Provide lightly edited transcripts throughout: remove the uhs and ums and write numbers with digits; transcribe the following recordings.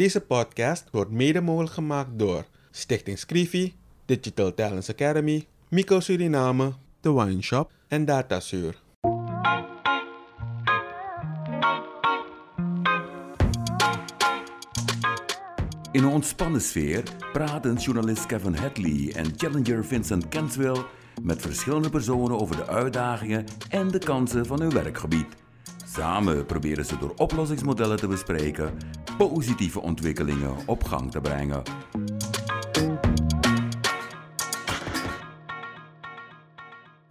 Deze podcast wordt mede mogelijk gemaakt door Stichting Scrivi, Digital Talents Academy, Mico Suriname, The Wine Shop en Datasuur. In een ontspannen sfeer praten journalist Kevin Hadley en challenger Vincent Kenswell met verschillende personen over de uitdagingen en de kansen van hun werkgebied. Samen proberen ze door oplossingsmodellen te bespreken positieve ontwikkelingen op gang te brengen.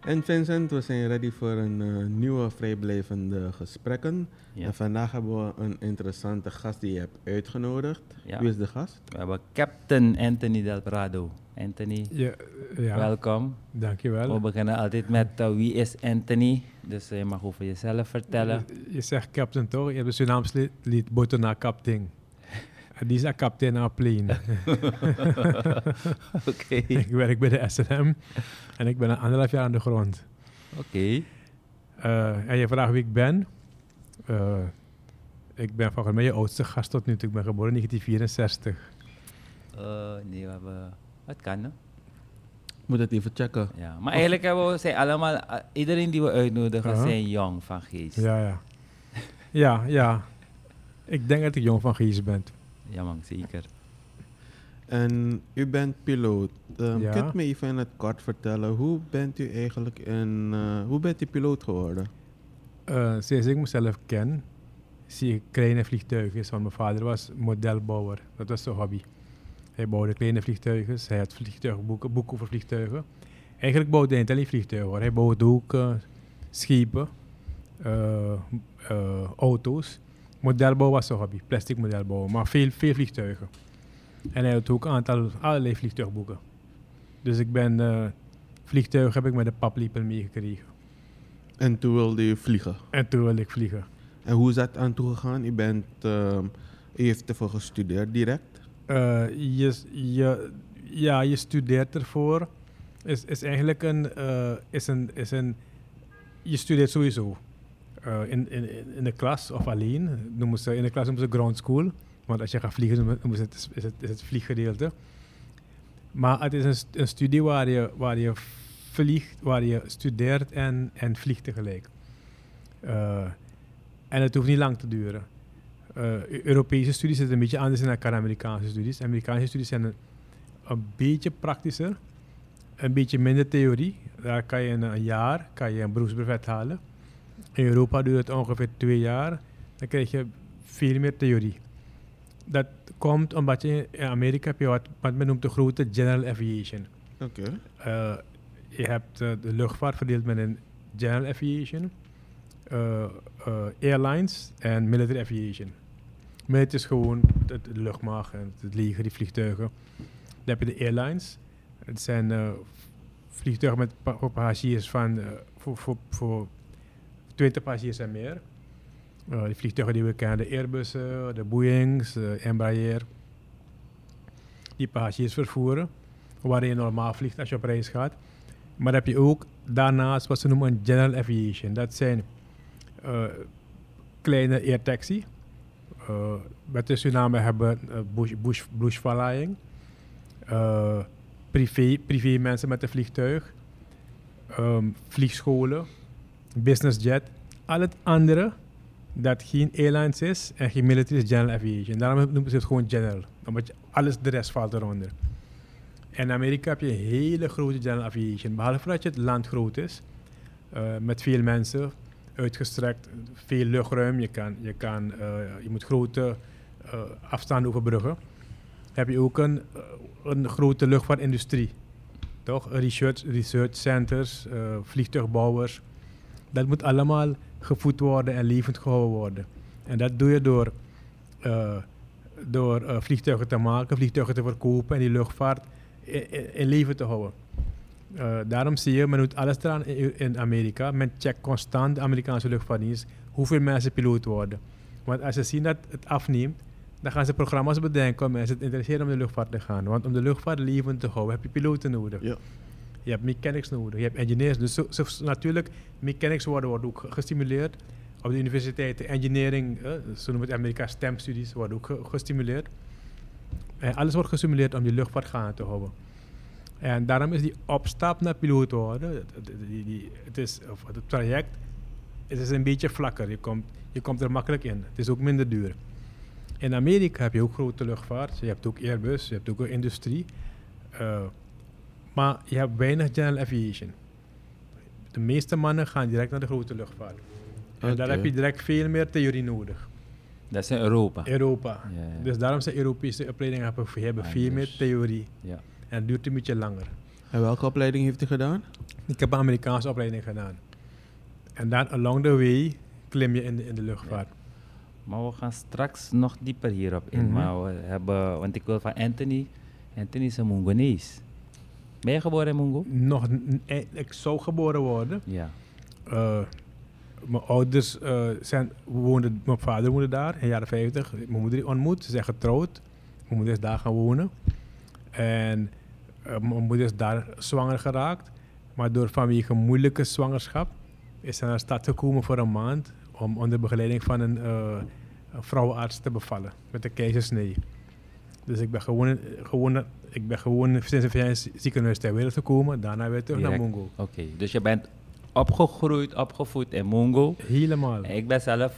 En Vincent, we zijn ready voor een nieuwe vrijblijvende gesprekken. Ja. En vandaag hebben we een interessante gast die je hebt uitgenodigd. Ja. Wie is de gast? We hebben Captain Anthony Del Prado. Anthony, ja. Welkom. Dankjewel. We beginnen altijd met wie is Anthony? Dus je mag over jezelf vertellen. Je zegt Captain toch? Je hebt een Surinaamslied, Botona Captain. Die is een kapitein aan plane. Okay. Ik werk bij de SLM en ik ben 1,5 jaar aan de grond. Oké. En je vraagt wie ik ben? Ik ben volgens mij je oudste gast tot nu toe. Ik ben geboren in 1964. Nee, we hebben... Het kan, hè? Moet het even checken. Ja, maar eigenlijk hebben we, zijn allemaal... Iedereen die we uitnodigen zijn jong van geest. Ja. Ja. Ik denk dat ik jong van geest ben. Ja man, zeker. En u bent piloot. Kunt u me even in het kort vertellen, hoe bent u piloot geworden? Sinds ik mezelf ken, zie ik kleine vliegtuigjes. Want mijn vader was modelbouwer, dat was zijn hobby. Hij bouwde kleine vliegtuigjes, hij had boeken over vliegtuigen. Eigenlijk bouwde hij niet alleen vliegtuigen hoor. Hij bouwde ook schepen, auto's. Modelbouw was zijn hobby, plastic modelbouw, maar veel vliegtuigen. En hij had ook een aantal allerlei vliegtuigboeken. Dus ik ben vliegtuig heb ik met de papliepel meegekregen. En toen wilde je vliegen? En toen wilde ik vliegen. En hoe is dat aan toegegaan? U heeft ervoor gestudeerd direct? Je studeert ervoor. Je studeert sowieso. In de klas of alleen. In de klas noemen ze ground school. Want als je gaat vliegen, is het vlieggedeelte. Maar het is een studie waar je vliegt, waar je studeert en vliegt tegelijk. En het hoeft niet lang te duren. Europese studies zitten een beetje anders dan Amerikaanse studies. Amerikaanse studies zijn een beetje praktischer. Een beetje minder theorie. Daar kan je in een jaar een beroepsbrevet halen. In Europa duurt het ongeveer 2 jaar, dan krijg je veel meer theorie. Dat komt omdat je in Amerika heb je wat men noemt de grote general aviation. Okay. Je hebt de luchtvaart verdeeld met een general aviation, airlines en military aviation. Military is gewoon de luchtmacht en het leger, die vliegtuigen. Dan heb je de airlines. Het zijn vliegtuigen met passagiers van voor 20 passagiers en meer. Die vliegtuigen die we kennen, de Airbussen, de Boeings, de Embraer. Die passagiers vervoeren, waarin je normaal vliegt als je op reis gaat. Maar heb je ook daarnaast wat ze noemen general aviation. Dat zijn kleine airtaxi. Met de tsunami hebben bushflying. Privé mensen met een vliegtuig. Vliegscholen. Businessjet, al het andere dat geen airlines is en geen military is general aviation. Daarom noemen ze het gewoon general, omdat alles de rest valt eronder. In Amerika heb je een hele grote general aviation, behalve dat het land groot is, met veel mensen, uitgestrekt, veel luchtruim. Je moet grote afstanden overbruggen. Heb je ook een grote luchtvaartindustrie, toch? Research centers, vliegtuigbouwers. Dat moet allemaal gevoed worden en levend gehouden worden. En dat doe je door vliegtuigen te maken, vliegtuigen te verkopen en die luchtvaart in leven te houden. Daarom zie je, men doet alles eraan in Amerika. Men checkt constant de Amerikaanse luchtvaartdienst hoeveel mensen piloot worden. Want als ze zien dat het afneemt, dan gaan ze programma's bedenken om mensen het interesseren om de luchtvaart te gaan. Want om de luchtvaart levend te houden, heb je piloten nodig. Ja. Je hebt mechanics nodig, je hebt engineers. Dus natuurlijk, mechanics worden ook gestimuleerd op de universiteit de engineering, zo noemen we het in Amerika STEM-studies, wordt ook gestimuleerd. En alles wordt gestimuleerd om die luchtvaart gaan te houden. En daarom is die opstap naar piloot worden, het traject, het is een beetje vlakker. Je komt er makkelijk in. Het is ook minder duur. In Amerika heb je ook grote luchtvaart. Je hebt ook Airbus, je hebt ook een industrie. Maar je hebt weinig general aviation. De meeste mannen gaan direct naar de grote luchtvaart. Okay. En daar heb je direct veel meer theorie nodig. Dat is in Europa. Ja. Dus daarom zijn Europese opleidingen hebben veel meer theorie. Ja. En het duurt een beetje langer. En welke opleiding heeft u gedaan? Ik heb een Amerikaanse opleiding gedaan. En dan along the way klim je in de luchtvaart. Ja. Maar we gaan straks nog dieper hierop in. Mm-hmm. Maar we hebben, want ik wil van Anthony. Anthony is een Mongolees. Ben je geboren in Mongo? Nog, ik zou geboren worden. Ja. Mijn ouders woonden, mijn vader woonde daar in de jaren 50. Mijn moeder ontmoet, ze zijn getrouwd. Mijn moeder is daar gaan wonen. En mijn moeder is daar zwanger geraakt. Maar door vanwege een moeilijke zwangerschap is ze naar de stad gekomen voor een maand om onder begeleiding van een vrouwenarts te bevallen met de keizersnee. Dus ik ben gewoon sinds een VN ziekenhuis ter wereld gekomen, daarna weer terug naar Mongo. Oké. Dus je bent opgevoed in Mongo? Helemaal. Ik ben zelf,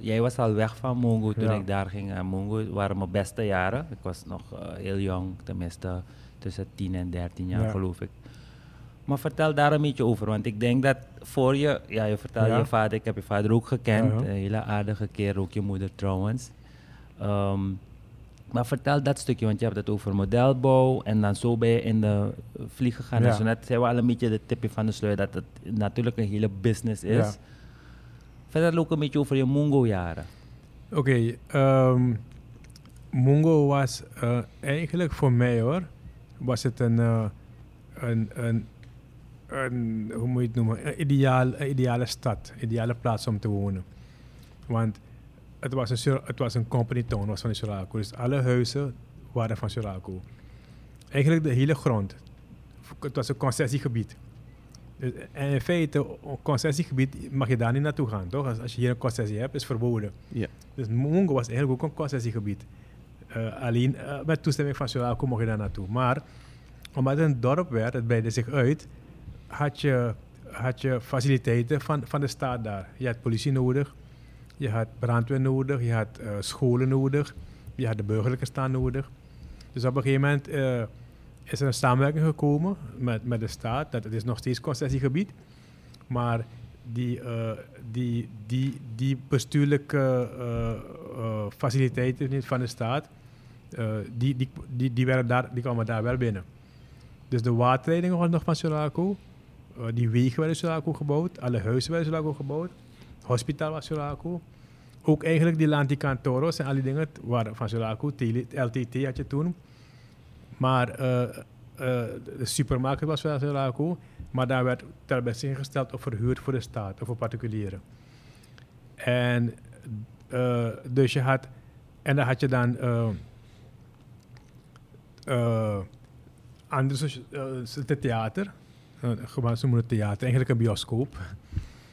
jij was al weg van Mongo toen ik daar ging naar Mongo. Waren mijn beste jaren. Ik was nog heel jong, tenminste tussen 10 en 13 jaar geloof ik. Maar vertel daar een beetje over, want ik denk dat voor je, je vertelde je vader, ik heb je vader ook gekend, een hele aardige keer, ook je moeder trouwens. Maar vertel dat stukje, want je hebt het over modelbouw en dan zo ben je in de vlieg gegaan. Ja. Dus net zijn we al een beetje de tipje van de sluier dat het natuurlijk een hele business is. Ja. Vertel ook een beetje over je Mongo-jaren. Oké, Mongo was eigenlijk voor mij was het een hoe moet je het noemen, een ideale stad, een ideale plaats om te wonen. Want het was een company town, was van Suralco. Dus alle huizen waren van Suralco. Eigenlijk de hele grond. Het was een concessiegebied. Dus, en in feite, een concessiegebied mag je daar niet naartoe gaan, toch? Als je hier een concessie hebt, is het verboden. Ja. Dus Mongo was eigenlijk ook een concessiegebied. Alleen met toestemming van Suralco mocht je daar naartoe. Maar omdat het een dorp werd, het breidde zich uit, had je faciliteiten van de staat daar. Je had politie nodig. Je had brandweer nodig, je had scholen nodig, je had de burgerlijke staat nodig. Dus op een gegeven moment is er een samenwerking gekomen met de staat. Dat het is nog steeds concessiegebied, maar die bestuurlijke faciliteiten van de staat, die kwamen daar wel binnen. Dus de waterleidingen waren nog van Suralco, die wegen werden in Suralco gebouwd, alle huizen werden in Suralco gebouwd. Hospitaal was Suralco. Ook eigenlijk die Lanticantoros en al die dingen waren van Suralco. LTT had je toen. Maar de supermarkt was van Suralco. Maar daar werd ter beschikking gesteld of verhuurd voor de staat of voor particulieren. En dus je had... En dan had je dan het theater. Gewoon zo noemen theater. Eigenlijk een bioscoop.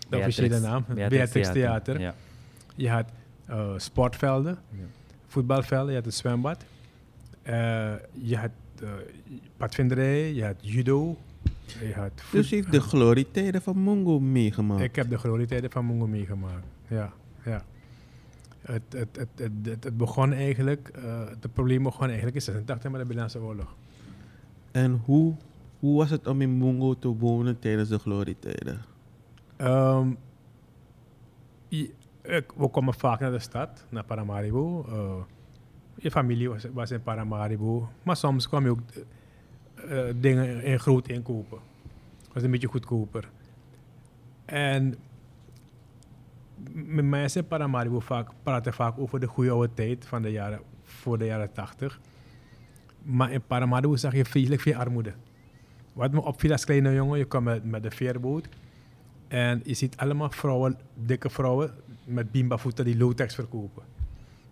De officiële naam, Beatrix Theater. Ja. Je had sportvelden, voetbalvelden, je had een zwembad. Je had padvinderij, je had judo. Je had dus je hebt de glorietijden van Mongo meegemaakt? Ik heb de glorietijden van Mongo meegemaakt, ja. Het begon eigenlijk, het probleem begon eigenlijk in 86 met de Binnenlandse Oorlog. En hoe was het om in Mongo te wonen tijdens de glorietijden? We komen vaak naar de stad, naar Paramaribo. Je familie was in Paramaribo. Maar soms kwam je ook dingen in groot inkopen. Dat was een beetje goedkoper. En mensen in Paramaribo praten vaak over de goede oude tijd van de jaren, voor de jaren 80. Maar in Paramaribo zag je vreselijk veel armoede. Wat me opviel als kleine jongen, je kwam met de veerboot. En je ziet allemaal vrouwen, dikke vrouwen met bimbavoeten die lotex verkopen.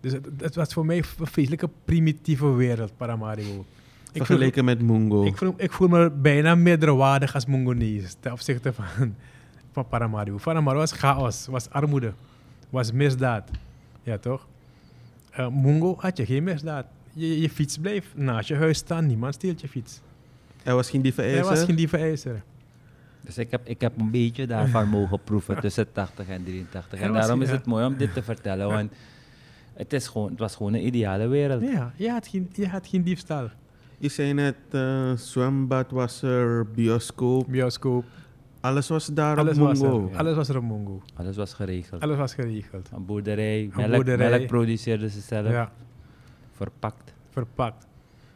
Dus het was voor mij een vreselijke primitieve wereld, Paramaribo. Vergeleken met Mongo. Ik voel me bijna meerderwaardig als Mongonees ten opzichte van Paramaribo. Paramaribo was chaos, was armoede. was misdaad. Ja, toch? Mungo had je geen misdaad. Je fiets bleef naast je huis staan. Niemand steelt je fiets. Er was geen dievenijzer? Er was geen dievenijzer. Dus ik heb een beetje daarvan mogen proeven tussen 80 en 83. En daarom is het mooi om dit te vertellen. Ja. Want het was gewoon een ideale wereld. Ja, je had geen diefstal. Je zei net, zwembad was er, bioscoop. Alles was daar op Mungo. Alles was er op Mungo. Alles was geregeld. Een boerderij. Melk produceerden ze zelf. Ja. Verpakt.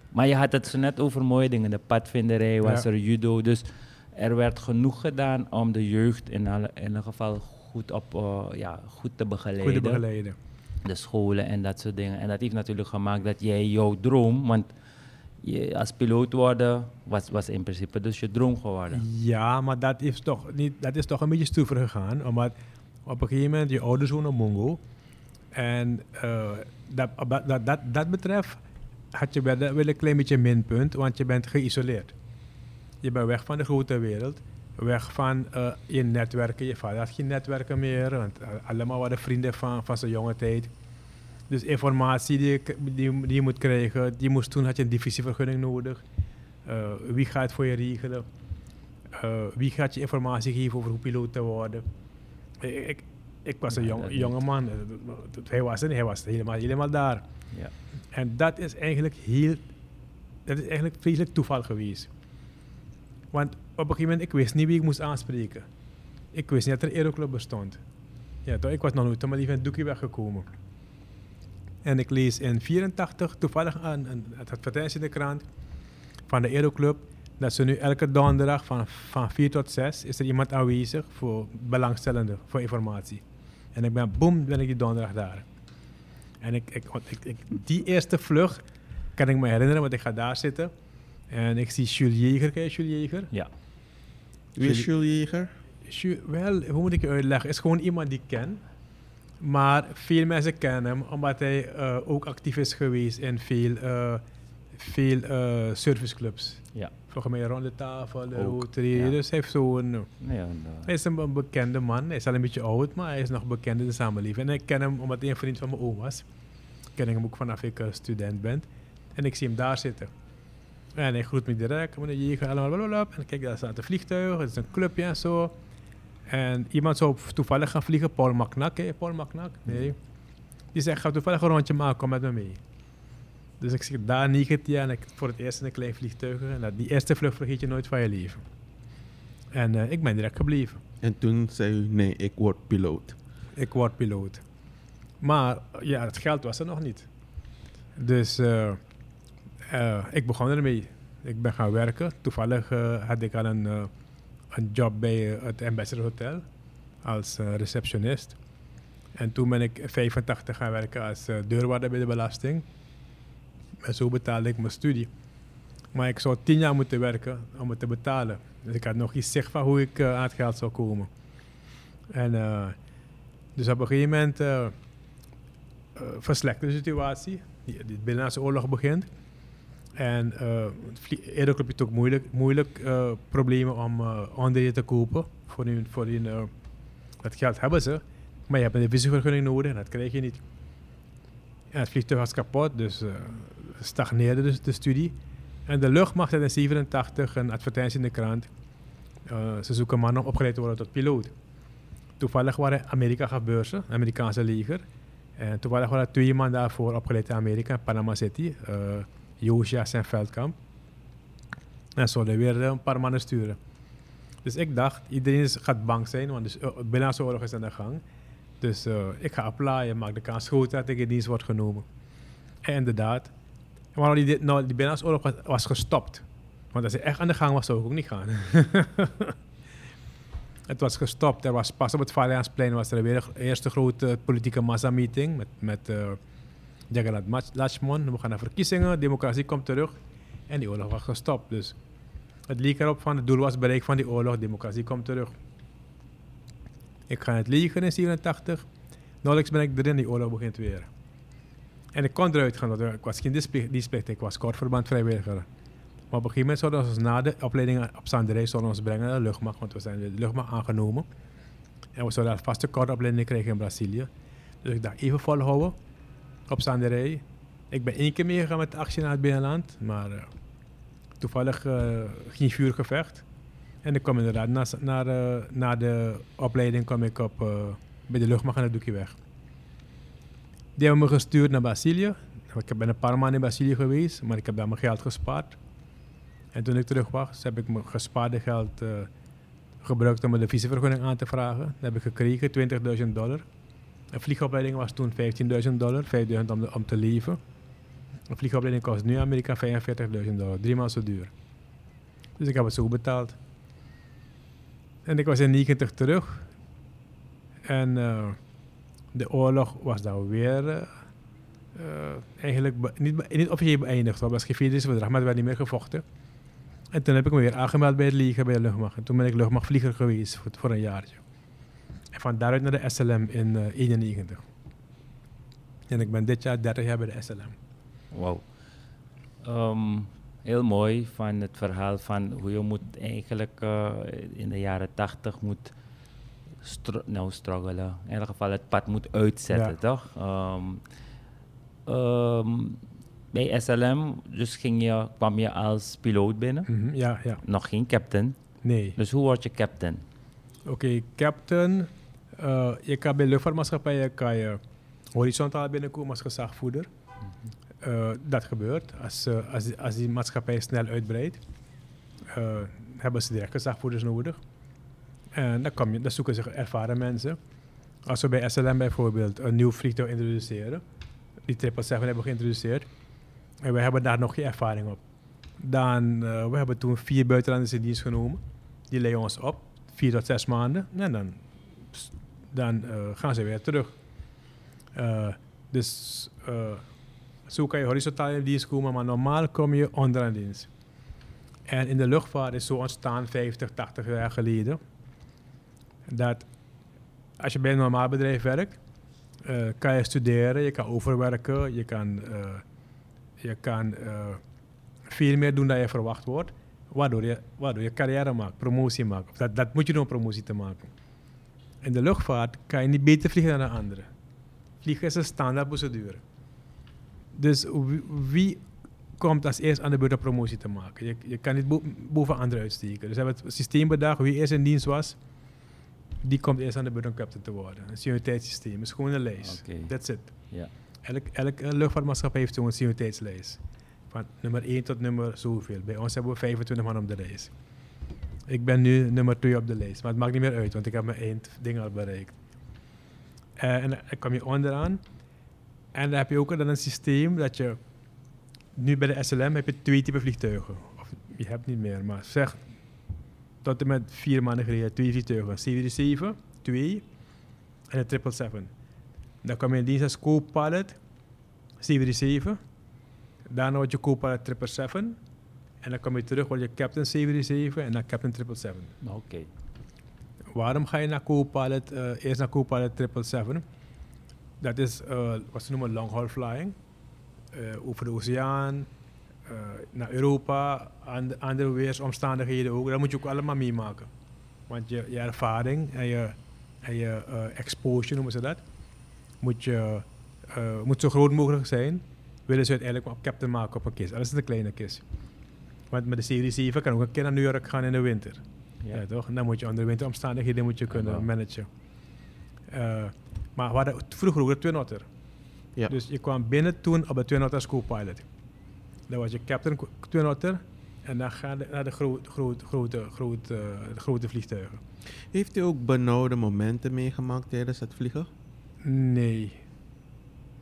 Maar je had het zo net over mooie dingen. De padvinderij was er, judo. Dus er werd genoeg gedaan om de jeugd in elk geval goed te begeleiden. De scholen en dat soort dingen. En dat heeft natuurlijk gemaakt dat jij jouw droom... Want als piloot worden was in principe dus je droom geworden. Ja, maar dat is toch een beetje stoever gegaan. Omdat op een gegeven moment je ouders wonen op Mungo. En dat betreft had je wel een klein beetje minpunt, want je bent geïsoleerd. Je bent weg van de grote wereld, weg van je netwerken. Je vader had geen netwerken meer, want allemaal waren vrienden van zijn jonge tijd. Dus informatie die je moet krijgen, toen had je een divisievergunning nodig. Wie gaat voor je regelen? Wie gaat je informatie geven over hoe piloot te worden? Ik was een jonge man. Hij was helemaal daar. Ja. En dat is eigenlijk vreselijk toeval geweest. Want op een gegeven moment, ik wist niet wie ik moest aanspreken. Ik wist niet dat er Aeroclub bestond. Ja, toch? Ik was nog nooit maar lief in het doekje weggekomen. En ik lees in 1984 toevallig het advertentie in de krant van de Aeroclub dat ze nu elke donderdag van 4 tot 6 is er iemand aanwezig voor belangstellenden, voor informatie. En ben ik die donderdag daar. En die eerste vlucht kan ik me herinneren, want ik ga daar zitten en ik zie Jules Jäger. Ken je Jules Jäger? Ja. Wie is Jules Jäger? Wel, hoe moet ik je uitleggen? Het is gewoon iemand die ik ken. Maar veel mensen kennen hem, omdat hij ook actief is geweest in veel serviceclubs. Ja. Volgens mij rond de tafel, de Rotary. Ja. Dus hij heeft hij is een bekende man. Hij is al een beetje oud, maar hij is nog bekend in de samenleving. En ik ken hem, omdat hij een vriend van mijn oom was. Ken ik hem ook vanaf ik student ben. En ik zie hem daar zitten. En hij groet me direct. Meneer Jäger, allemaal blablabla. En kijk, daar staat een vliegtuig. Het is een clubje en zo. En iemand zou toevallig gaan vliegen, Paul McNack? Nee. Die zegt, ga toevallig een rondje maken, kom met me mee. Dus ik zit daar 19 jaar en ik voor het eerst in een klein vliegtuig. En die eerste vlucht vergeet je nooit van je leven. En ik ben direct gebleven. En toen zei u, nee, ik word piloot. Maar ja, het geld was er nog niet. Dus ik begon ermee. Ik ben gaan werken. Toevallig had ik al een job bij het Ambassador Hotel als receptionist. En toen ben ik in 1985 gaan werken als deurwaarder bij de belasting. En zo betaalde ik mijn studie. Maar ik zou 10 jaar moeten werken om het te betalen. Dus ik had nog geen zicht van hoe ik aan het geld zou komen. En dus op een gegeven moment verslechterde de situatie. De binnenlandse oorlog begint. En Aeroclub heeft ook moeilijk problemen om onderdelen te kopen. Voor hun dat geld hebben ze, maar je hebt een divisievergunning nodig en dat krijg je niet. En het vliegtuig was kapot, dus stagneerde dus de studie. En de luchtmacht had in 1987 een advertentie in de krant. Ze zoeken mannen om opgeleid te worden tot piloot. Toevallig waren Amerika gaf beurzen, Amerikaanse leger. En toevallig waren 2 man daarvoor opgeleid in Amerika, Panama City. Joosja en Veldkamp. En zouden weer een paar mannen sturen. Dus ik dacht, iedereen gaat bang zijn, want de binnenlandse oorlog is aan de gang. Dus ik ga applaaien, maak de kans groot dat ik in dienst word genomen. En inderdaad, maar die binnenlandse oorlog was gestopt. Want als hij echt aan de gang was, zou ik ook niet gaan. Het was gestopt. Er was pas op het Valiansplein was er weer de eerste grote politieke massameeting met Jagannath Lakshman, we gaan naar verkiezingen, democratie komt terug en die oorlog was gestopt. Dus het leek erop van het doel was bereikt van die oorlog, democratie komt terug. Ik ga in het leger in 1987, nauwelijks ben ik erin, die oorlog begint weer. En ik kon eruit gaan, want ik was geen dienstplicht, ik was korpsverband vrijwilliger. Maar op een gegeven moment zouden ze ons na de opleiding op Zanderij brengen naar de luchtmacht, want we zijn de luchtmacht aangenomen. En we zouden alvast een korte opleiding krijgen in Brazilië. Dus ik dacht even volhouden op Zanderij. Ik ben 1 keer meegegaan met de actie naar het binnenland, maar toevallig geen vuurgevecht. En ik kwam inderdaad na de opleiding kwam ik op, bij de luchtmacht aan het doekje weg. Die hebben me gestuurd naar Brazilië. Ik ben een paar maanden in Brazilië geweest, maar ik heb daar mijn geld gespaard. En toen ik terug was, heb ik mijn gespaarde geld gebruikt om de visavergunning aan te vragen. Dat heb ik gekregen, $20.000. Een vliegopleiding was toen $15.000, $5.000 om te leven. Een vliegopleiding kost nu in Amerika $45.000, 3 maal zo duur. Dus ik heb het zo betaald. En ik was in 90 terug. En de oorlog was dan weer eigenlijk niet officieel beëindigd. Er was geen vredesverdrag, maar er werd niet meer gevochten. En toen heb ik me weer aangemeld bij het leger, bij de luchtmacht. En toen ben ik luchtmachtvlieger geweest voor een jaartje. En van daaruit naar de SLM in 91. En ik ben dit jaar 30 jaar bij de SLM. Wauw. Heel mooi van het verhaal van hoe je moet eigenlijk in de jaren 80 moet struggelen. In ieder geval het pad moet uitzetten, ja. Toch? Bij SLM dus kwam je als piloot binnen? Mm-hmm, ja. Nog geen captain? Nee. Dus hoe word je captain? Oké, captain. Je kan bij luchtvaartmaatschappijen kan je horizontaal binnenkomen als gezagvoerder. Dat gebeurt. Als die maatschappij snel uitbreidt, hebben ze direct gezagvoerders nodig. En dan zoeken zich ervaren mensen. Als we bij SLM bijvoorbeeld een nieuw vliegtuig introduceren, die 777 hebben we geïntroduceerd, en wij hebben daar nog geen ervaring op. Dan, we hebben toen 4 buitenlanders in dienst genomen. Die leiden ons op, 4 tot 6 maanden. En dan gaan ze weer terug. Zo kan je horizontaal in dienst komen, maar normaal kom je onderaan dienst. En in de luchtvaart is zo ontstaan 50, 80 jaar geleden, dat als je bij een normaal bedrijf werkt, kan je studeren, je kan overwerken, je kan veel meer doen dan je verwacht wordt, waardoor je carrière maakt, promotie maakt. Dat moet je doen om promotie te maken. In de luchtvaart kan je niet beter vliegen dan de anderen. Vliegen is een standaardprocedure. Dus wie komt als eerst aan de beurt om promotie te maken? Je kan niet boven anderen uitsteken. Dus hebben we het systeem bedacht, wie eerst in dienst was, die komt eerst aan de beurt om captain te worden. Een senioriteitssysteem, is gewoon een lijst. Okay. That's it. Yeah. Elke luchtvaartmaatschappij heeft zo'n senioriteitslijst. Van nummer 1 tot nummer zoveel. Bij ons hebben we 25 man op de lijst. Ik ben nu nummer 2 op de lijst, maar het maakt niet meer uit, want ik heb mijn eindding al bereikt. En dan kom je onderaan. En dan heb je ook dan een systeem dat je... Nu bij de SLM heb je 2 typen vliegtuigen. Of je hebt niet meer, maar zeg... Tot en met 4 maanden geleden 2 vliegtuigen. 737, 2 en een 777. Dan kom je in dienst als co-pilot 737. Daarna word je co-pilot 777. En dan kom je terug, word je captain 737 en dan captain 777. Oké. Waarom ga je naar co-pilot, eerst naar co-pilot 777? Dat is wat ze noemen long-haul flying. Over de oceaan, naar Europa, andere weersomstandigheden ook. Dat moet je ook allemaal meemaken. Want je ervaring en je exposure, noemen ze dat, moet zo groot mogelijk zijn. Willen ze uiteindelijk op captain maken op een kist. Alles is een kleine kist. Want met de Serie 7 kan ook een keer naar New York gaan in de winter. Yeah. Ja, toch? En dan moet je onder winteromstandigheden kunnen managen. Maar we hadden vroeger ook de twinotter. Ja. Dus je kwam binnen toen op de twinotter als co-pilot. Dan was je captain twinotter en dan ga je naar de grote vliegtuigen. Heeft u ook benauwde momenten meegemaakt tijdens het vliegen? Nee,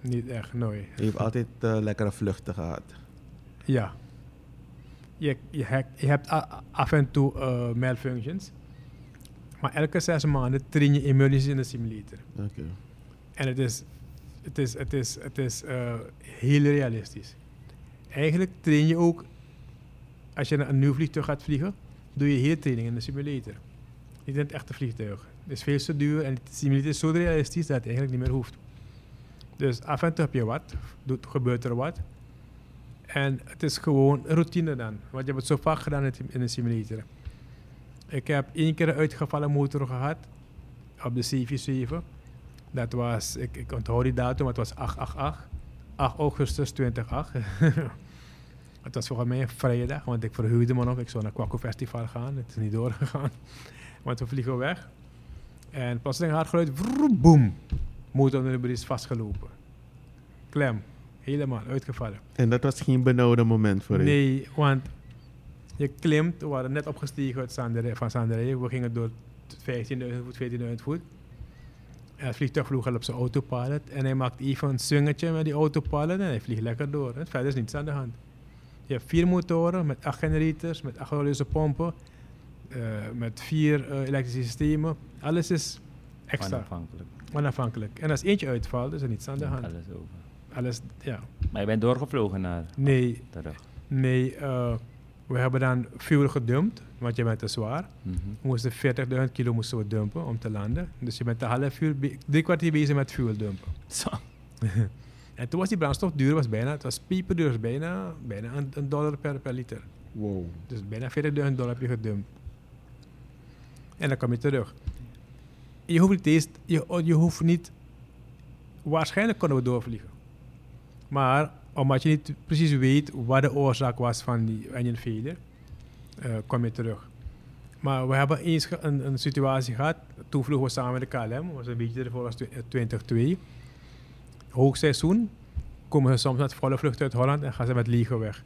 niet echt, nooit. U heeft altijd lekkere vluchten gehad? Ja. Je hebt af en toe malfunctions. Maar elke 6 maanden train je immunities in de simulator. Okay. En het is heel realistisch. Eigenlijk train je ook, als je naar een nieuw vliegtuig gaat vliegen, doe je heel training in de simulator. Niet in het echte vliegtuig. Het is veel te duur en de simulator is zo realistisch dat het eigenlijk niet meer hoeft. Dus af en toe heb je wat, gebeurt er wat. En het is gewoon routine dan, want je hebt het zo vaak gedaan in de simulator. Ik heb 1 keer een uitgevallen motor gehad op de 747. Dat was, ik onthoud die datum, het was 888. 8 augustus 2008. Het was volgens mij een vrije dag, want ik verhuurde me nog. Ik zou naar Kwakko Festival gaan. Het is niet doorgegaan, want we vliegen weg. En plotseling hard geluid, vroom, boom. Motor onder de bries vastgelopen. Klem, helemaal uitgevallen. En dat was geen benauwde moment voor u? Nee, want je klimt, we waren net opgestegen uit Zanderij, van Zanderij. We gingen door 15.000 voet, 14.000 voet. En het vliegtuig vloog al op zijn autopilot. En hij maakt even een zingetje met die autopilot en hij vliegt lekker door. En verder is niets aan de hand. Je hebt 4 motoren met 8 generators, met 8 hydraulische pompen, met 4 elektrische systemen. Alles is extra. Onafhankelijk. En als eentje uitvalt, is er niets aan de hand. Alles over. Alles, ja. Maar je bent doorgevlogen naar terug? Nee, we hebben dan fuel gedumpt, want je bent te zwaar. Mm-hmm. We moesten 40.000 kilo dumpen om te landen. Dus je bent de halve fuel, 3 kwartier bezig met fuel dumpen. Zo. En toen was die brandstof duur, het was pieperduur, bijna een dollar per liter. Wow. Dus bijna $40.000 heb je gedumpt. En dan kom je terug. Je hoeft niet, waarschijnlijk konden we doorvliegen. Maar omdat je niet precies weet wat de oorzaak was van die engine failure, kom je terug. Maar we hebben eens een situatie gehad, toen vlogen we samen met de KLM, dat was een beetje ervoor als 2002. Hoogseizoen komen ze soms met volle vluchten uit Holland en gaan ze met leeg weg.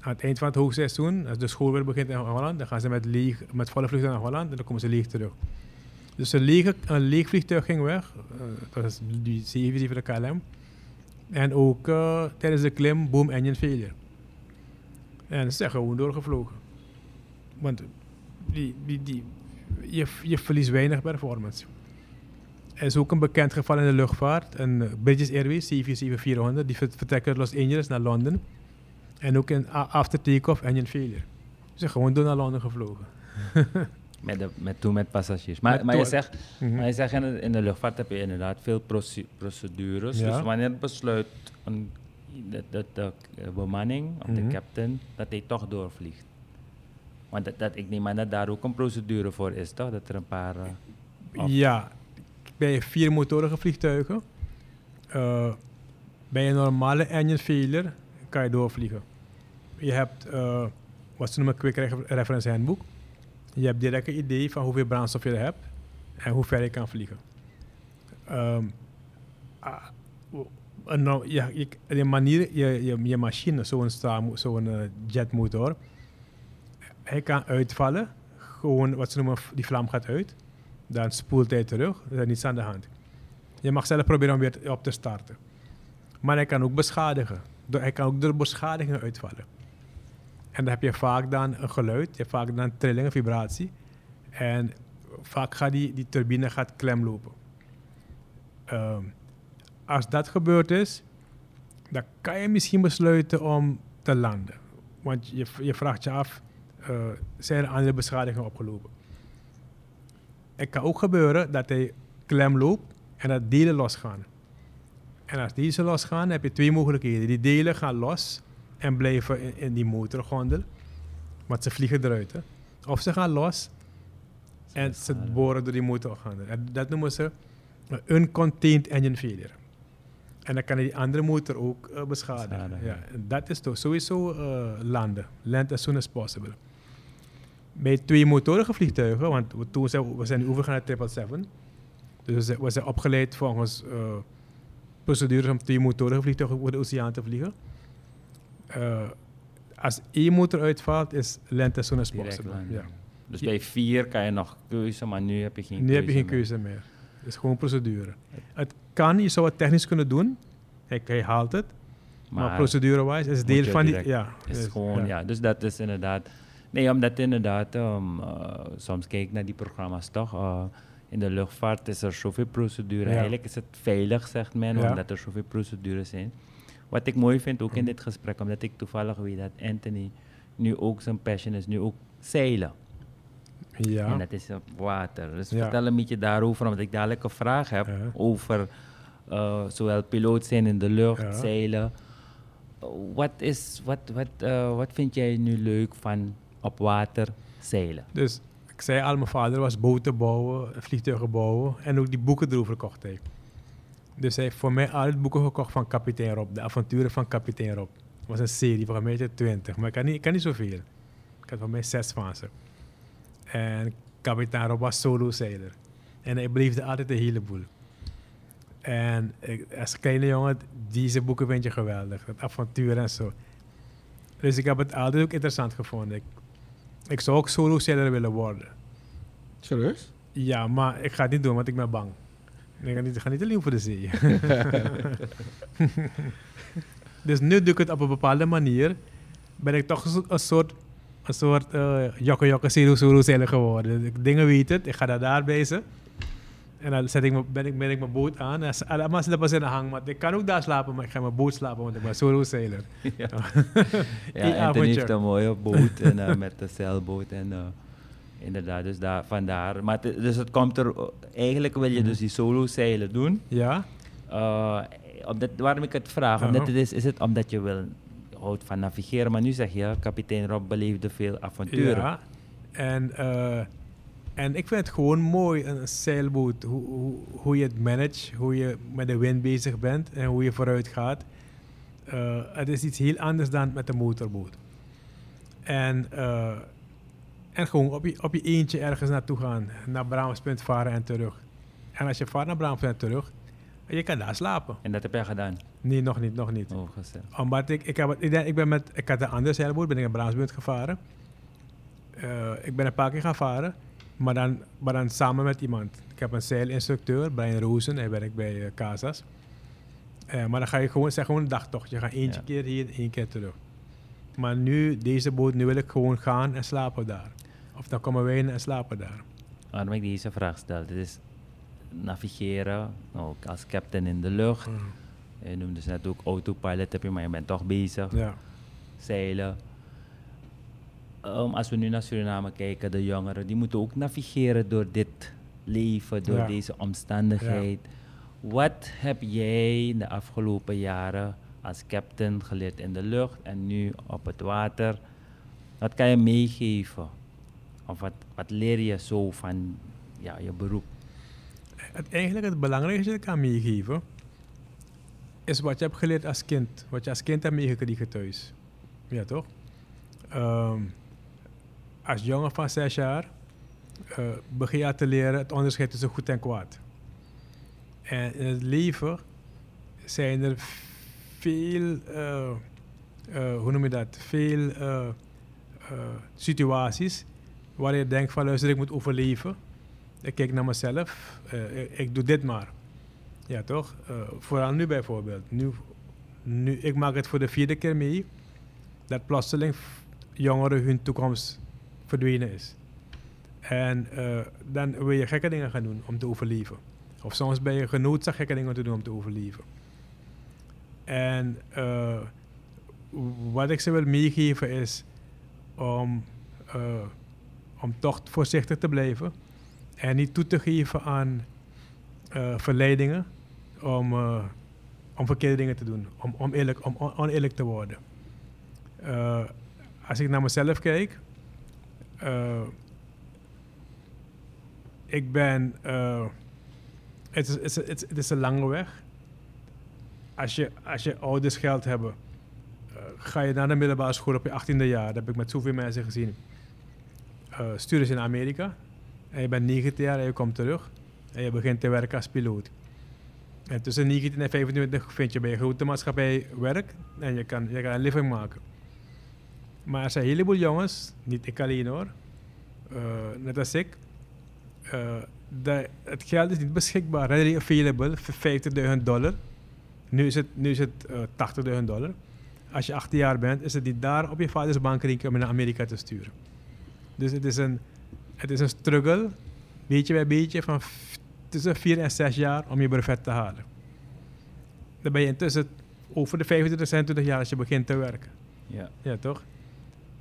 Aan het eind van het hoogseizoen, als de school weer begint in Holland, dan gaan ze met volle vluchten naar Holland en dan komen ze leeg terug. Dus een leeg vliegtuig ging weg, dat was die 747 van de KLM. En ook tijdens de klim, boom, engine failure. En ze zijn gewoon doorgevlogen. Want je verliest weinig performance. Er is ook een bekend geval in de luchtvaart, een British Airways 747-400, die vertrekt uit Los Angeles naar Londen. En ook in after take-off engine failure. Ze zijn gewoon door naar Londen gevlogen. Met passagiers. Maar je zegt in de luchtvaart heb je inderdaad veel procedures. Ja. Dus wanneer besluit de bemanning of de captain dat hij toch doorvliegt? Want ik neem aan dat daar ook een procedure voor is, toch? Dat er een paar... Ja, bij 4-motorige vliegtuigen, bij een normale engine failure kan je doorvliegen. Je hebt wat ze noemen quick reference handbook. Je hebt direct een idee van hoeveel brandstof je hebt en hoe ver je kan vliegen. Je machine, zo'n jetmotor, hij kan uitvallen. Gewoon wat ze noemen, die vlam gaat uit. Dan spoelt hij terug, er is niets aan de hand. Je mag zelf proberen om weer op te starten. Maar hij kan ook beschadigen. Hij kan ook door beschadigingen uitvallen. En dan heb je vaak dan een geluid, je hebt vaak dan trillingen, vibratie. En vaak gaat die turbine klem lopen. Als dat gebeurd is, dan kan je misschien besluiten om te landen. Want je vraagt je af, zijn er andere beschadigingen opgelopen? Het kan ook gebeuren dat hij klem loopt en dat delen losgaan. En als deze losgaan, heb je 2 mogelijkheden. Die delen gaan los en blijven in die motorgondel, want ze vliegen eruit. Hè. Of ze gaan los en ze boren door die motorgondel. En dat noemen ze een uncontained engine failure. En dan kan je die andere motor ook beschadigen. Ja, dat is toch sowieso landen. Land as soon as possible. Bij 2-motorige vliegtuigen, want toen we zijn nu overgegaan naar 777. Dus we zijn opgeleid volgens procedures om 2-motorige vliegtuigen over de oceaan te vliegen. Als één motor uitvalt, is land as soon as possible. Ja. Dus bij 4 kan je nog keuze, maar nu heb je geen keuze meer. Het is gewoon procedure. Het kan, je zou het technisch kunnen doen. Hij haalt het. Maar procedure-wise is deel van die... Dus dat is inderdaad... Nee, omdat inderdaad, soms kijk ik naar die programma's toch. In de luchtvaart is er zoveel procedure. Ja. Eigenlijk is het veilig, zegt men, omdat er zoveel procedures zijn. Wat ik mooi vind, ook in dit gesprek, omdat ik toevallig weet dat Anthony nu ook zijn passion is, nu ook zeilen. Ja. En dat is op water. Dus vertel een beetje daarover, omdat ik dadelijk een vraag heb over zowel piloot zijn in de lucht, zeilen. Wat vind jij nu leuk van op water zeilen? Dus ik zei al, mijn vader was boten bouwen, vliegtuigen bouwen en ook die boeken erover kocht hij. Dus hij heeft voor mij al het boeken gekocht van Kapitein Rob. De avonturen van Kapitein Rob. Het was een serie, volgens mij 20. Maar ik had niet zoveel. Ik had voor mij 6 van ze. En Kapitein Rob was solozeiler. En hij beleefde altijd een heleboel. En als kleine jongen, deze boeken vind je geweldig. Dat avontuur en zo. Dus ik heb het altijd ook interessant gevonden. Ik zou ook solozeiler willen worden. Serieus? Ja, maar ik ga het niet doen, want ik ben bang. Ik ga niet alleen voor de zee. Dus nu doe ik het op een bepaalde manier. Ben ik toch een soort jokke-jokke-solo-solo-zeiler geworden. Dus dingen weet het, ik ga daar bezig. En dan ben ik mijn boot aan. En allemaal zit pas in de hangmat. Ik kan ook daar slapen, maar ik ga in mijn boot slapen, want ik ben solo-zeiler. Ja, ja Anthony heeft een mooie boot en, met de zeilboot en... Inderdaad, dus vandaar. Maar dus het komt er... Eigenlijk wil je dus die solo-zeilen doen. Ja. Waarom ik het vraag? Uh-huh. Omdat het is het omdat je houdt van navigeren. Maar nu zeg je, Kapitein Rob beleefde veel avonturen. Ja. En ik vind het gewoon mooi, een zeilboot. Hoe je het manage, hoe je met de wind bezig bent en hoe je vooruit gaat. Het is iets heel anders dan met een motorboot. En gewoon op je eentje ergens naartoe gaan. Naar Braamspunt varen en terug. En als je vaart naar Braamspunt terug, je kan daar slapen. En dat heb jij gedaan? Nee, nog niet. Oh, gezellig. Omdat ik had een ander zeilboot, ben ik in Braamspunt gevaren. Ik ben een paar keer gaan varen, maar dan samen met iemand. Ik heb een zeilinstructeur, Brian Rozen, hij werkt bij Casas. Maar dan ga je gewoon een dagtochtje. Je gaat eentje keer hier en 1 keer terug. Maar nu, deze boot, nu wil ik gewoon gaan en slapen daar. Of dan komen wij in en slapen daar. Waarom ik deze vraag stel, het is navigeren, ook als captain in de lucht. Mm. Je noemde dus net ook autopilot, maar je bent toch bezig. Ja. Zeilen. Als we nu naar Suriname kijken, de jongeren, die moeten ook navigeren door dit leven, door deze omstandigheid. Ja. Wat heb jij de afgelopen jaren als captain geleerd in de lucht en nu op het water? Wat kan je meegeven? Of wat leer je zo van je beroep? Eigenlijk het belangrijkste dat ik kan meegeven is wat je hebt geleerd als kind. Wat je als kind hebt meegekregen thuis. Ja, toch? Als jongen van 6 jaar begin je te leren het onderscheid tussen goed en kwaad. En in het leven zijn er veel, situaties waar je denkt van luister, ik moet overleven. Ik kijk naar mezelf, ik doe dit maar. Ja, toch? Vooral nu bijvoorbeeld. Nu, ik maak het voor de 4e keer mee dat plotseling jongeren hun toekomst verdwenen is. En dan wil je gekke dingen gaan doen om te overleven. Of soms ben je genoodzaakt gekke dingen te doen om te overleven. En wat ik ze wil meegeven is om toch voorzichtig te blijven en niet toe te geven aan verleidingen om verkeerde dingen te doen, om oneerlijk te worden. Als ik naar mezelf kijk, ik ben... Het is een lange weg. Als je ouders geld hebben, ga je naar de middelbare school op je 18e jaar. Dat heb ik met zoveel mensen gezien. Studies in Amerika. En je bent 19 jaar en je komt terug. En je begint te werken als piloot. En tussen 19 en 25 vind je bij een grote maatschappij werk. En je kan een living maken. Maar er zijn een heleboel jongens, niet ik alleen hoor. Net als ik. Het geld is niet beschikbaar. Readily available voor $50,000. Nu is het $80,000. Als je 18 jaar bent, is het niet daar op je vaders bankrekening om naar Amerika te sturen. Dus het is een struggle, beetje bij beetje, van tussen 4 en 6 jaar om je brevet te halen. Dan ben je intussen over de 25, 26 jaar als je begint te werken. Ja. Ja, toch?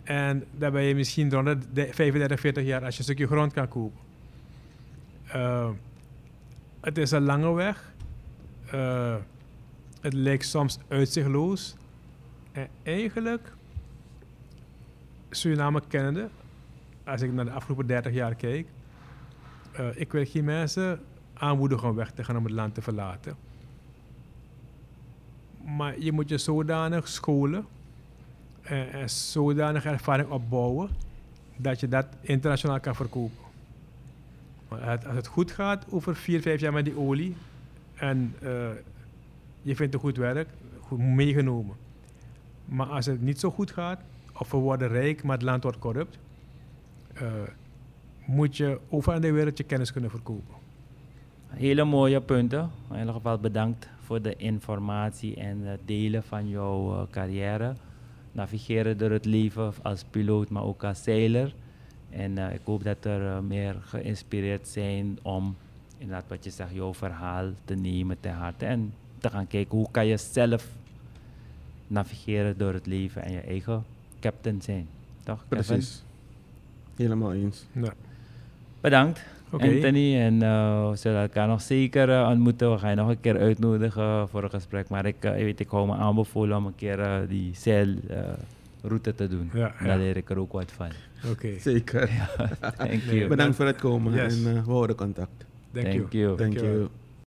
En dan ben je misschien rond de 35, 40 jaar als je een stukje grond kan kopen. Het is een lange weg. Het lijkt soms uitzichtloos. En eigenlijk, Suriname kennende, als ik naar de afgelopen 30 jaar kijk, ik wil geen mensen aanmoedigen om weg te gaan om het land te verlaten. Maar je moet je zodanig scholen en zodanig ervaring opbouwen dat je dat internationaal kan verkopen. Als het goed gaat over 4-5 jaar met die olie en je vindt het goed werk, goed meegenomen. Maar als het niet zo goed gaat, of we worden rijk, maar het land wordt corrupt, moet je overal in de wereld je kennis kunnen verkopen. Hele mooie punten. In ieder geval bedankt voor de informatie en het delen van jouw carrière. Navigeren door het leven als piloot, maar ook als zeiler. En ik hoop dat er meer geïnspireerd zijn om, inderdaad wat je zegt, jouw verhaal te nemen ter harte. En te gaan kijken hoe kan je zelf navigeren door het leven en je eigen captain zijn. Toch, Kevin? Precies. Helemaal eens. Ja. Bedankt. Okay. Anthony, en we zullen elkaar nog zeker ontmoeten. We gaan je nog een keer uitnodigen voor een gesprek. Maar ik hou me aanbevolen om een keer die zeilroute te doen. Ja, ja. Daar leer ik er ook wat van. Okay. Zeker. Ja, thank you. Bedankt voor het komen en we houden contact. Thank you.